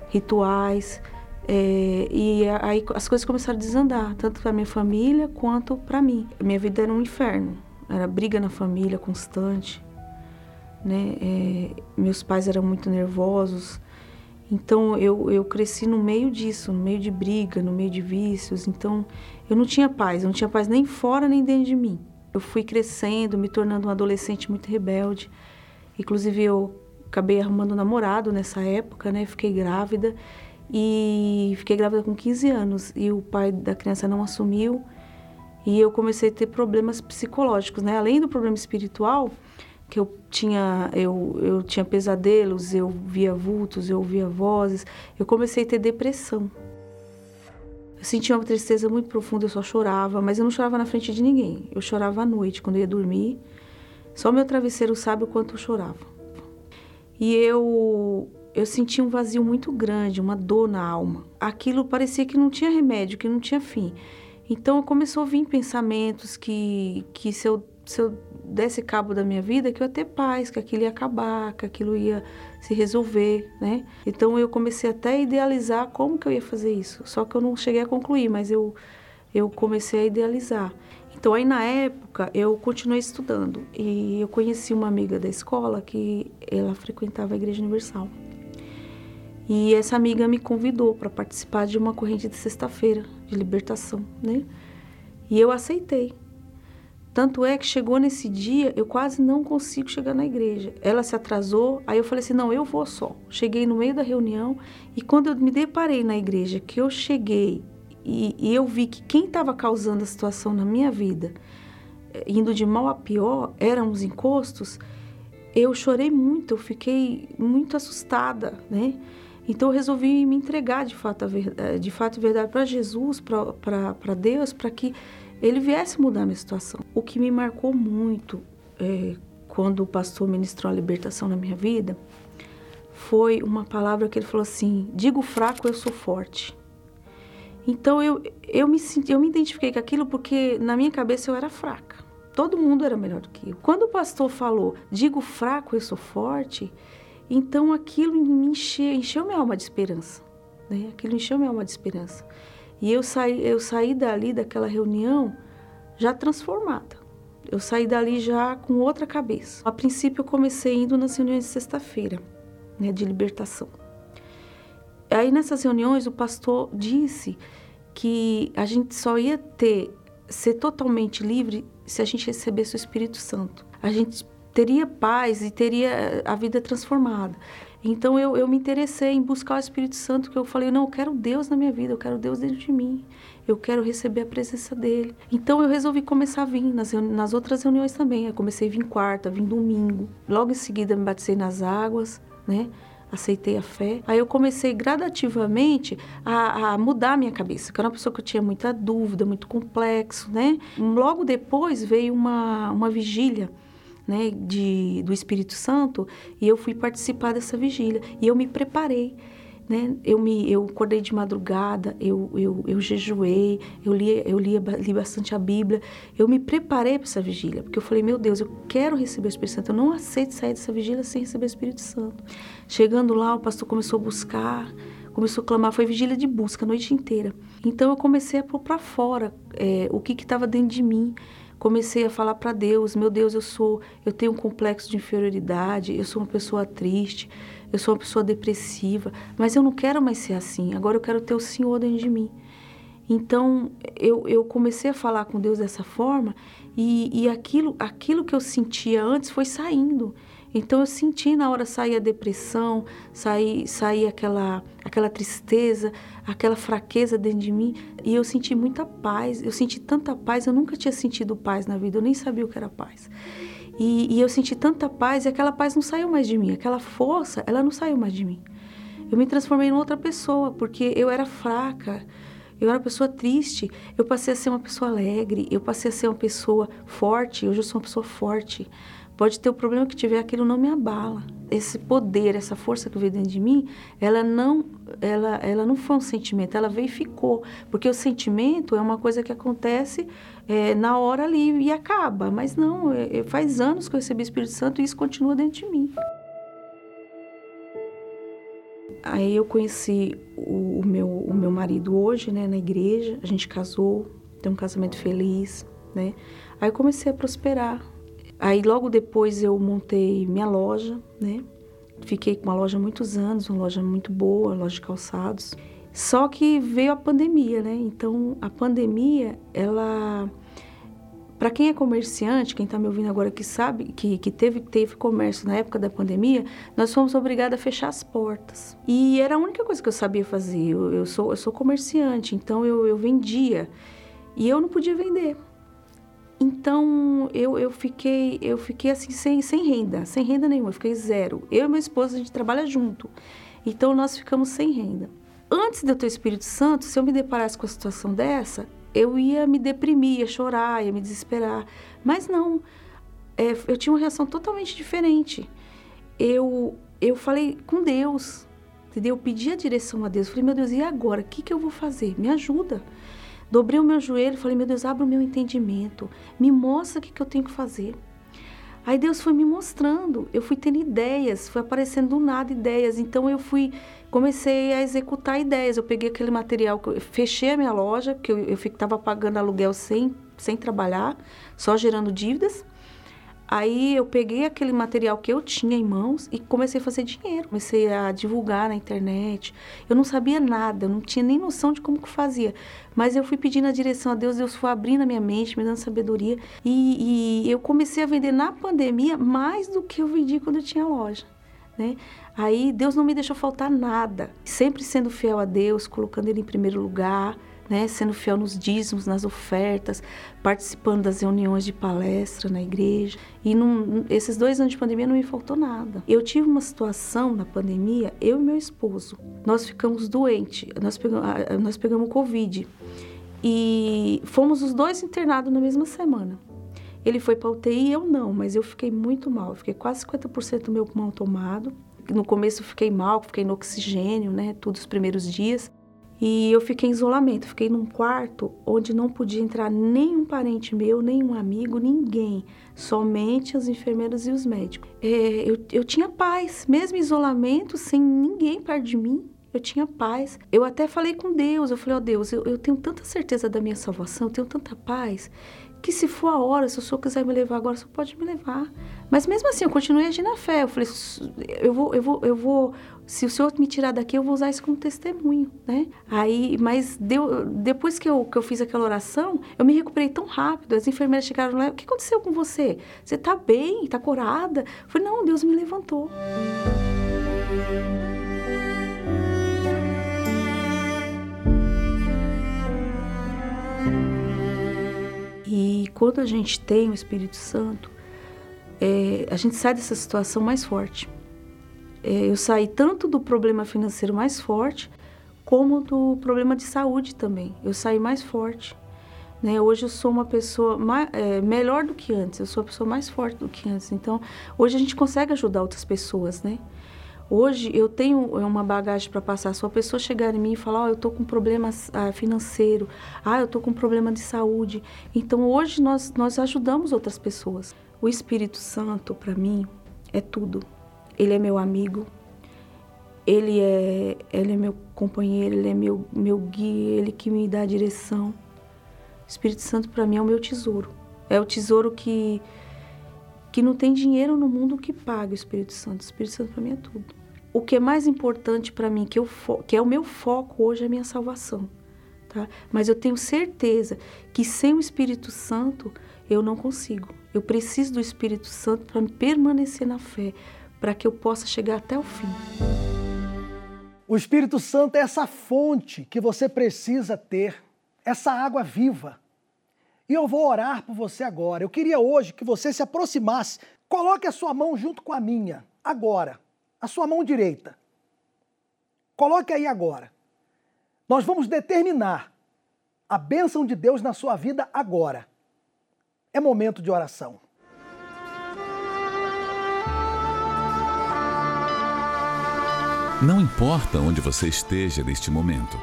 rituais, e aí as coisas começaram a desandar, tanto para minha família quanto para mim. A minha vida era um inferno, era briga na família constante, né? Meus pais eram muito nervosos. Então, eu cresci no meio disso, no meio de briga, no meio de vícios. Então, eu não tinha paz nem fora nem dentro de mim. Eu fui crescendo, me tornando uma adolescente muito rebelde. Inclusive, eu acabei arrumando um namorado nessa época, né? Fiquei grávida, e fiquei grávida com 15 anos. E o pai da criança não assumiu, e eu comecei a ter problemas psicológicos, né? Além do problema espiritual, que eu tinha pesadelos, eu via vultos, eu ouvia vozes. Eu comecei a ter depressão. Eu sentia uma tristeza muito profunda, eu só chorava, mas eu não chorava na frente de ninguém. Eu chorava à noite, quando eu ia dormir. Só meu travesseiro sabe o quanto eu chorava. E eu sentia um vazio muito grande, uma dor na alma. Aquilo parecia que não tinha remédio, que não tinha fim. Então, começou a vir pensamentos que se eu desse cabo da minha vida, que eu ia ter paz, que aquilo ia acabar, que aquilo ia se resolver, né? Então eu comecei até a idealizar como que eu ia fazer isso. Só que eu não cheguei a concluir, mas eu comecei a idealizar. Então aí na época eu continuei estudando e eu conheci uma amiga da escola que ela frequentava a Igreja Universal. E essa amiga me convidou para participar de uma corrente de sexta-feira, de libertação, né? E eu aceitei. Tanto é que chegou nesse dia, eu quase não consigo chegar na igreja. Ela se atrasou, aí eu falei assim, não, eu vou só. Cheguei no meio da reunião e quando eu me deparei na igreja, que eu cheguei E eu vi que quem estava causando a situação na minha vida, indo de mal a pior, eram os encostos. Eu chorei muito, eu fiquei muito assustada, né? Então eu resolvi me entregar de fato e verdade para Jesus, para Deus, para que Ele viesse mudar a minha situação. O que me marcou muito quando o pastor ministrou a libertação na minha vida foi uma palavra que ele falou assim: digo fraco, eu sou forte. Então eu me identifiquei com aquilo porque na minha cabeça eu era fraca. Todo mundo era melhor do que eu. Quando o pastor falou, digo fraco, eu sou forte, então aquilo me encheu minha alma de esperança, né? Aquilo encheu minha alma de esperança. E eu saí dali, daquela reunião, já transformada. Eu saí dali já com outra cabeça. A princípio eu comecei indo nas reuniões de sexta-feira, né, de libertação. Aí nessas reuniões o pastor disse que a gente só ia ser totalmente livre se a gente recebesse o Espírito Santo. A gente teria paz e teria a vida transformada. Então eu me interessei em buscar o Espírito Santo, que eu falei, não, eu quero Deus na minha vida, eu quero Deus dentro de mim, eu quero receber a presença dEle. Então eu resolvi começar a vir nas outras reuniões também. Eu comecei a vir quarta, vim domingo. Logo em seguida me batizei nas águas, né? Aceitei a fé. Aí eu comecei gradativamente a mudar a minha cabeça, que era uma pessoa que eu tinha muita dúvida, muito complexo, né? Logo depois veio uma vigília, né, do Espírito Santo, e eu fui participar dessa vigília. E eu me preparei, né? Eu acordei de madrugada, eu jejuei, eu li bastante a Bíblia. Eu me preparei para essa vigília, porque eu falei, meu Deus, eu quero receber o Espírito Santo. Eu não aceito sair dessa vigília sem receber o Espírito Santo. Chegando lá, o pastor começou a buscar, começou a clamar. Foi vigília de busca a noite inteira. Então eu comecei a pôr para fora o que estava dentro de mim. Comecei a falar para Deus, meu Deus, eu tenho um complexo de inferioridade, eu sou uma pessoa triste, eu sou uma pessoa depressiva, mas eu não quero mais ser assim, agora eu quero ter o Senhor dentro de mim. Então, eu comecei a falar com Deus dessa forma e aquilo que eu sentia antes foi saindo. Então, eu senti na hora sair a depressão, sair aquela tristeza, aquela fraqueza dentro de mim. E eu senti muita paz, eu senti tanta paz, eu nunca tinha sentido paz na vida, eu nem sabia o que era paz. E eu senti tanta paz e aquela paz não saiu mais de mim, aquela força, ela não saiu mais de mim. Eu me transformei em outra pessoa, porque eu era fraca, eu era uma pessoa triste, eu passei a ser uma pessoa alegre, eu passei a ser uma pessoa forte, hoje eu sou uma pessoa forte. Pode ter o problema que tiver, aquilo não me abala. Esse poder, essa força que veio dentro de mim, ela não foi um sentimento, ela veio e ficou. Porque o sentimento é uma coisa que acontece na hora ali e acaba. Mas não, faz anos que eu recebi o Espírito Santo e isso continua dentro de mim. Aí eu conheci o meu marido hoje, né, na igreja, a gente casou, tem um casamento feliz, né? Aí eu comecei a prosperar. Aí logo depois eu montei minha loja, né? Fiquei com uma loja há muitos anos, uma loja muito boa, loja de calçados. Só que veio a pandemia, né? Então a pandemia, ela... Para quem é comerciante, quem está me ouvindo agora que sabe, que teve comércio na época da pandemia, nós fomos obrigados a fechar as portas. E era a única coisa que eu sabia fazer. Eu sou comerciante, então eu vendia. E eu não podia vender. Então, eu fiquei assim, sem renda nenhuma, eu fiquei zero. Eu e meu esposo, a gente trabalha junto, então nós ficamos sem renda. Antes de eu ter o Espírito Santo, se eu me deparasse com uma situação dessa, eu ia me deprimir, ia chorar, ia me desesperar. Mas não, eu tinha uma reação totalmente diferente. Eu falei com Deus, entendeu? Eu pedi a direção a Deus, falei, meu Deus, e agora? O que eu vou fazer? Me ajuda. Dobrei o meu joelho e falei, meu Deus, abre o meu entendimento, me mostra o que eu tenho que fazer. Aí Deus foi me mostrando, eu fui tendo ideias, foi aparecendo do nada ideias, então comecei a executar ideias. Eu peguei aquele material, fechei a minha loja, porque eu estava pagando aluguel sem trabalhar, só gerando dívidas. Aí eu peguei aquele material que eu tinha em mãos e comecei a fazer dinheiro. Comecei a divulgar na internet. Eu não sabia nada, eu não tinha nem noção de como que fazia. Mas eu fui pedindo a direção a Deus, Deus foi abrindo a minha mente, me dando sabedoria. E eu comecei a vender na pandemia mais do que eu vendi quando eu tinha loja, né? Aí Deus não me deixou faltar nada. Sempre sendo fiel a Deus, colocando Ele em primeiro lugar, né? Sendo fiel nos dízimos, nas ofertas, participando das reuniões de palestra na igreja. E esses 2 anos de pandemia não me faltou nada. Eu tive uma situação na pandemia, eu e meu esposo. Nós ficamos doentes, nós pegamos Covid. E fomos os 2 internados na mesma semana. Ele foi para UTI, eu não, mas eu fiquei muito mal. Eu fiquei quase 50% do meu pulmão tomado. No começo eu fiquei mal, fiquei no oxigênio, né, todos os primeiros dias. E eu fiquei em isolamento, fiquei num quarto onde não podia entrar nenhum parente meu, nenhum amigo, ninguém. Somente as enfermeiras e os médicos. Eu tinha paz, mesmo em isolamento, sem ninguém perto de mim. Eu tinha paz. Eu até falei com Deus, eu falei, ó Deus, eu tenho tanta certeza da minha salvação, eu tenho tanta paz, que se for a hora, se o Senhor quiser me levar agora, o Senhor pode me levar. Mas mesmo assim, eu continuei agindo na fé. Eu falei, eu vou, se o Senhor me tirar daqui, eu vou usar isso como testemunho, né? Aí, mas depois que eu fiz aquela oração, eu me recuperei tão rápido. As enfermeiras chegaram lá, o que aconteceu com você? Você tá bem? Tá curada? Eu falei, não, Deus me levantou. E quando a gente tem o Espírito Santo, a gente sai dessa situação mais forte. Eu saí tanto do problema financeiro mais forte, como do problema de saúde também. Eu saí mais forte. Né? Hoje eu sou uma pessoa melhor do que antes, eu sou uma pessoa mais forte do que antes. Então, hoje a gente consegue ajudar outras pessoas, né? Hoje eu tenho uma bagagem para passar, se uma pessoa chegar em mim e falar, eu estou com problema financeiro, eu estou com problema de saúde. Então hoje nós ajudamos outras pessoas. O Espírito Santo, para mim, é tudo. Ele é meu amigo, ele é meu companheiro, ele é meu guia, ele que me dá a direção. O Espírito Santo, para mim, é o meu tesouro. É o tesouro que não tem dinheiro no mundo que pague o Espírito Santo. O Espírito Santo, para mim, é tudo. O que é mais importante para mim, que é o meu foco hoje, é a minha salvação. Tá? Mas eu tenho certeza que sem o Espírito Santo eu não consigo. Eu preciso do Espírito Santo para permanecer na fé, para que eu possa chegar até o fim. O Espírito Santo é essa fonte que você precisa ter, essa água viva. E eu vou orar por você agora. Eu queria hoje que você se aproximasse. Coloque a sua mão junto com a minha, agora. A sua mão direita. Coloque aí agora. Nós vamos determinar a bênção de Deus na sua vida agora. É momento de oração. Não importa onde você esteja neste momento,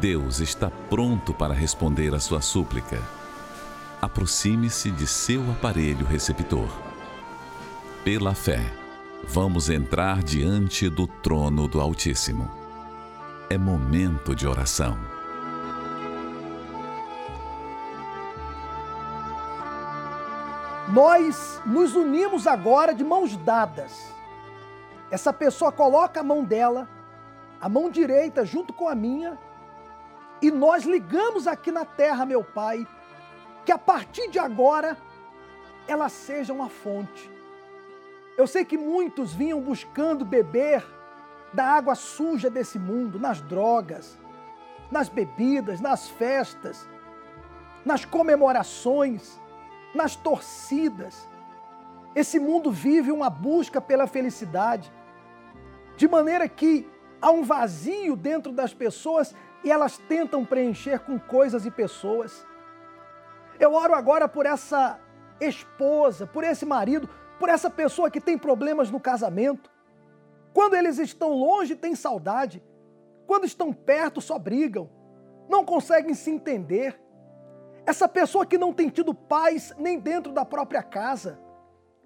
Deus está pronto para responder à sua súplica. Aproxime-se de seu aparelho receptor. Pela fé, vamos entrar diante do trono do Altíssimo. É momento de oração. Nós nos unimos agora de mãos dadas. Essa pessoa coloca a mão dela, a mão direita junto com a minha, e nós ligamos aqui na terra, meu Pai, que a partir de agora ela seja uma fonte. Eu sei que muitos vinham buscando beber da água suja desse mundo, nas drogas, nas bebidas, nas festas, nas comemorações, nas torcidas. Esse mundo vive uma busca pela felicidade, de maneira que há um vazio dentro das pessoas e elas tentam preencher com coisas e pessoas. Eu oro agora por essa esposa, por esse marido, por essa pessoa que tem problemas no casamento. Quando eles estão longe, tem saudade. Quando estão perto, só brigam. Não conseguem se entender. Essa pessoa que não tem tido paz nem dentro da própria casa.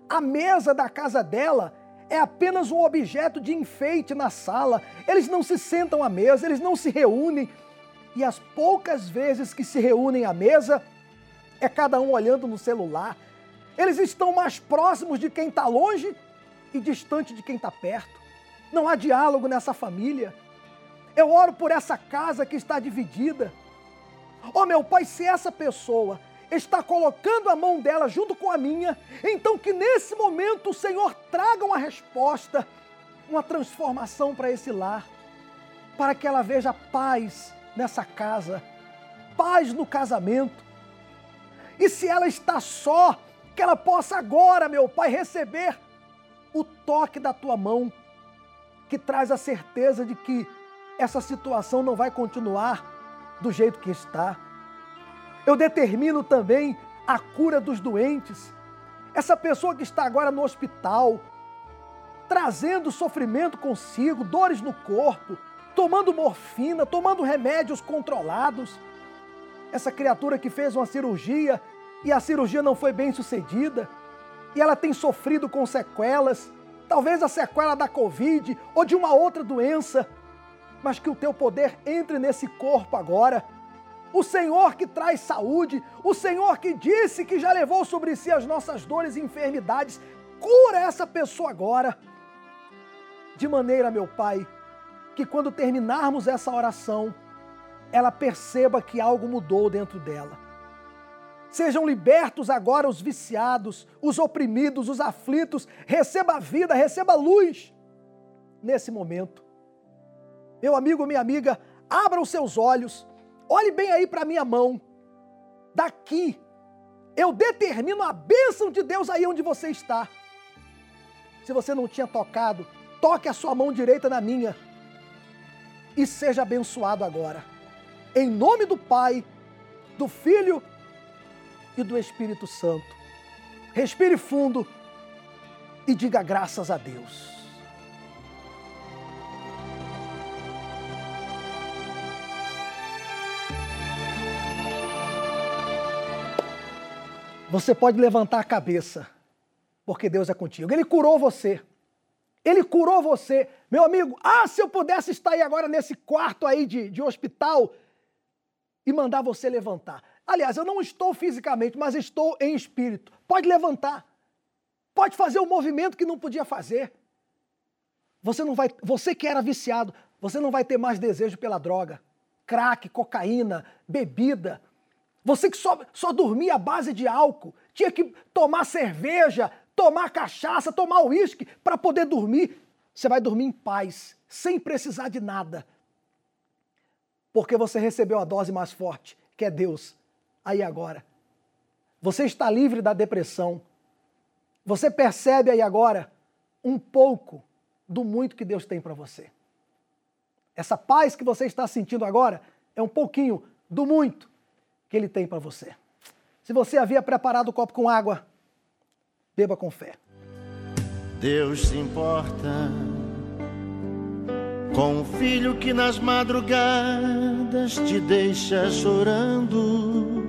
A mesa da casa dela é apenas um objeto de enfeite na sala. Eles não se sentam à mesa, eles não se reúnem. E as poucas vezes que se reúnem à mesa, é cada um olhando no celular. Eles estão mais próximos de quem está longe e distante de quem está perto. Não há diálogo nessa família. Eu oro por essa casa que está dividida. Ó, meu Pai, se essa pessoa está colocando a mão dela junto com a minha, então que nesse momento o Senhor traga uma resposta, uma transformação para esse lar. para que ela veja paz nessa casa, paz no casamento. E se ela está só, que ela possa agora, meu Pai, receber o toque da Tua mão, que traz a certeza de que essa situação não vai continuar do jeito que está. Eu determino também a cura dos doentes. Essa pessoa que está agora no hospital, trazendo sofrimento consigo, dores no corpo, tomando morfina, tomando remédios controlados. Essa criatura que fez uma cirurgia e a cirurgia não foi bem sucedida e ela tem sofrido com sequelas, talvez a sequela da Covid ou de uma outra doença, mas que o Teu poder entre nesse corpo agora. O Senhor que traz saúde, o Senhor que disse que já levou sobre si as nossas dores e enfermidades, cura essa pessoa agora. De maneira, meu Pai, que quando terminarmos essa oração, ela perceba que algo mudou dentro dela. Sejam libertos agora os viciados, os oprimidos, os aflitos. Receba a vida, receba a luz nesse momento. Meu amigo, minha amiga, abra os seus olhos, olhe bem aí para a minha mão. Daqui, eu determino a bênção de Deus aí onde você está. Se você não tinha tocado, toque a sua mão direita na minha e seja abençoado agora. Em nome do Pai, do Filho e do Espírito Santo. Respire fundo e diga graças a Deus. Você pode levantar a cabeça, porque Deus é contigo. Ele curou você. Ele curou você. Meu amigo, se eu pudesse estar aí agora nesse quarto aí de hospital e mandar você levantar. Aliás, eu não estou fisicamente, mas estou em espírito. Pode levantar. Pode fazer um movimento que não podia fazer. Você que era viciado, você não vai ter mais desejo pela droga. Crack, cocaína, bebida. Você que só dormia à base de álcool, tinha que tomar cerveja, tomar cachaça, tomar uísque para poder dormir. Você vai dormir em paz, sem precisar de nada. Porque você recebeu a dose mais forte, que é Deus, aí agora. Você está livre da depressão. Você percebe aí agora um pouco do muito que Deus tem para você. Essa paz que você está sentindo agora é um pouquinho do muito que Ele tem para você. Se você havia preparado o copo com água, beba com fé. Deus se importa com o filho que nas madrugadas te deixa chorando.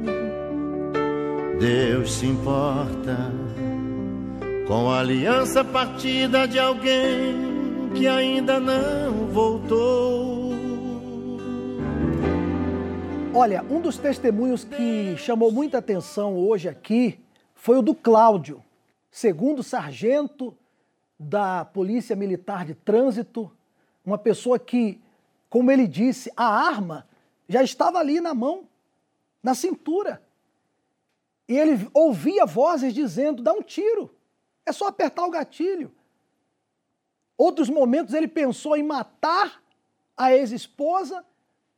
Deus se importa com a aliança partida de alguém que ainda não voltou. Olha, um dos testemunhos que chamou muita atenção hoje aqui foi o do Cláudio, segundo sargento da Polícia Militar de Trânsito. Uma pessoa que, como ele disse, a arma já estava ali na mão, na cintura. E ele ouvia vozes dizendo, dá um tiro, é só apertar o gatilho. Outros momentos ele pensou em matar a ex-esposa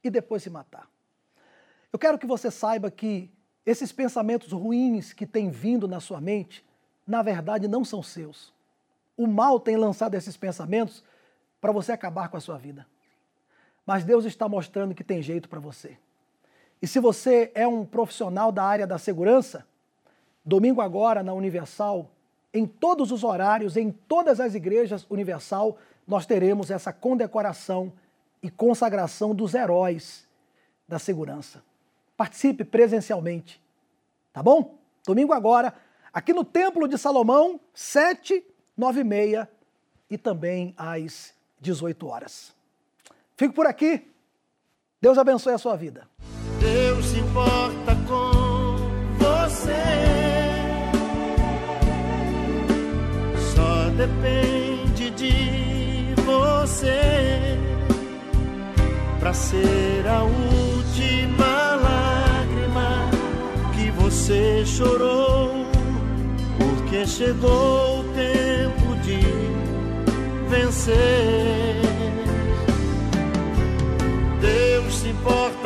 e depois se matar. Eu quero que você saiba que esses pensamentos ruins que têm vindo na sua mente, na verdade não são seus. O mal tem lançado esses pensamentos para você acabar com a sua vida. Mas Deus está mostrando que tem jeito para você. E se você é um profissional da área da segurança, domingo agora na Universal, em todos os horários, em todas as igrejas Universal, nós teremos essa condecoração e consagração dos heróis da segurança. Participe presencialmente, tá bom? Domingo agora, aqui no Templo de Salomão, 7h, 9h30 e também às 18h. Fico por aqui. Deus abençoe a sua vida. Deus se importa com você. Só depende de você para ser a última lágrima que você chorou, porque chegou o tempo de vencer.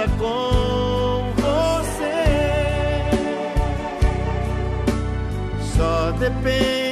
nada com você, só depende.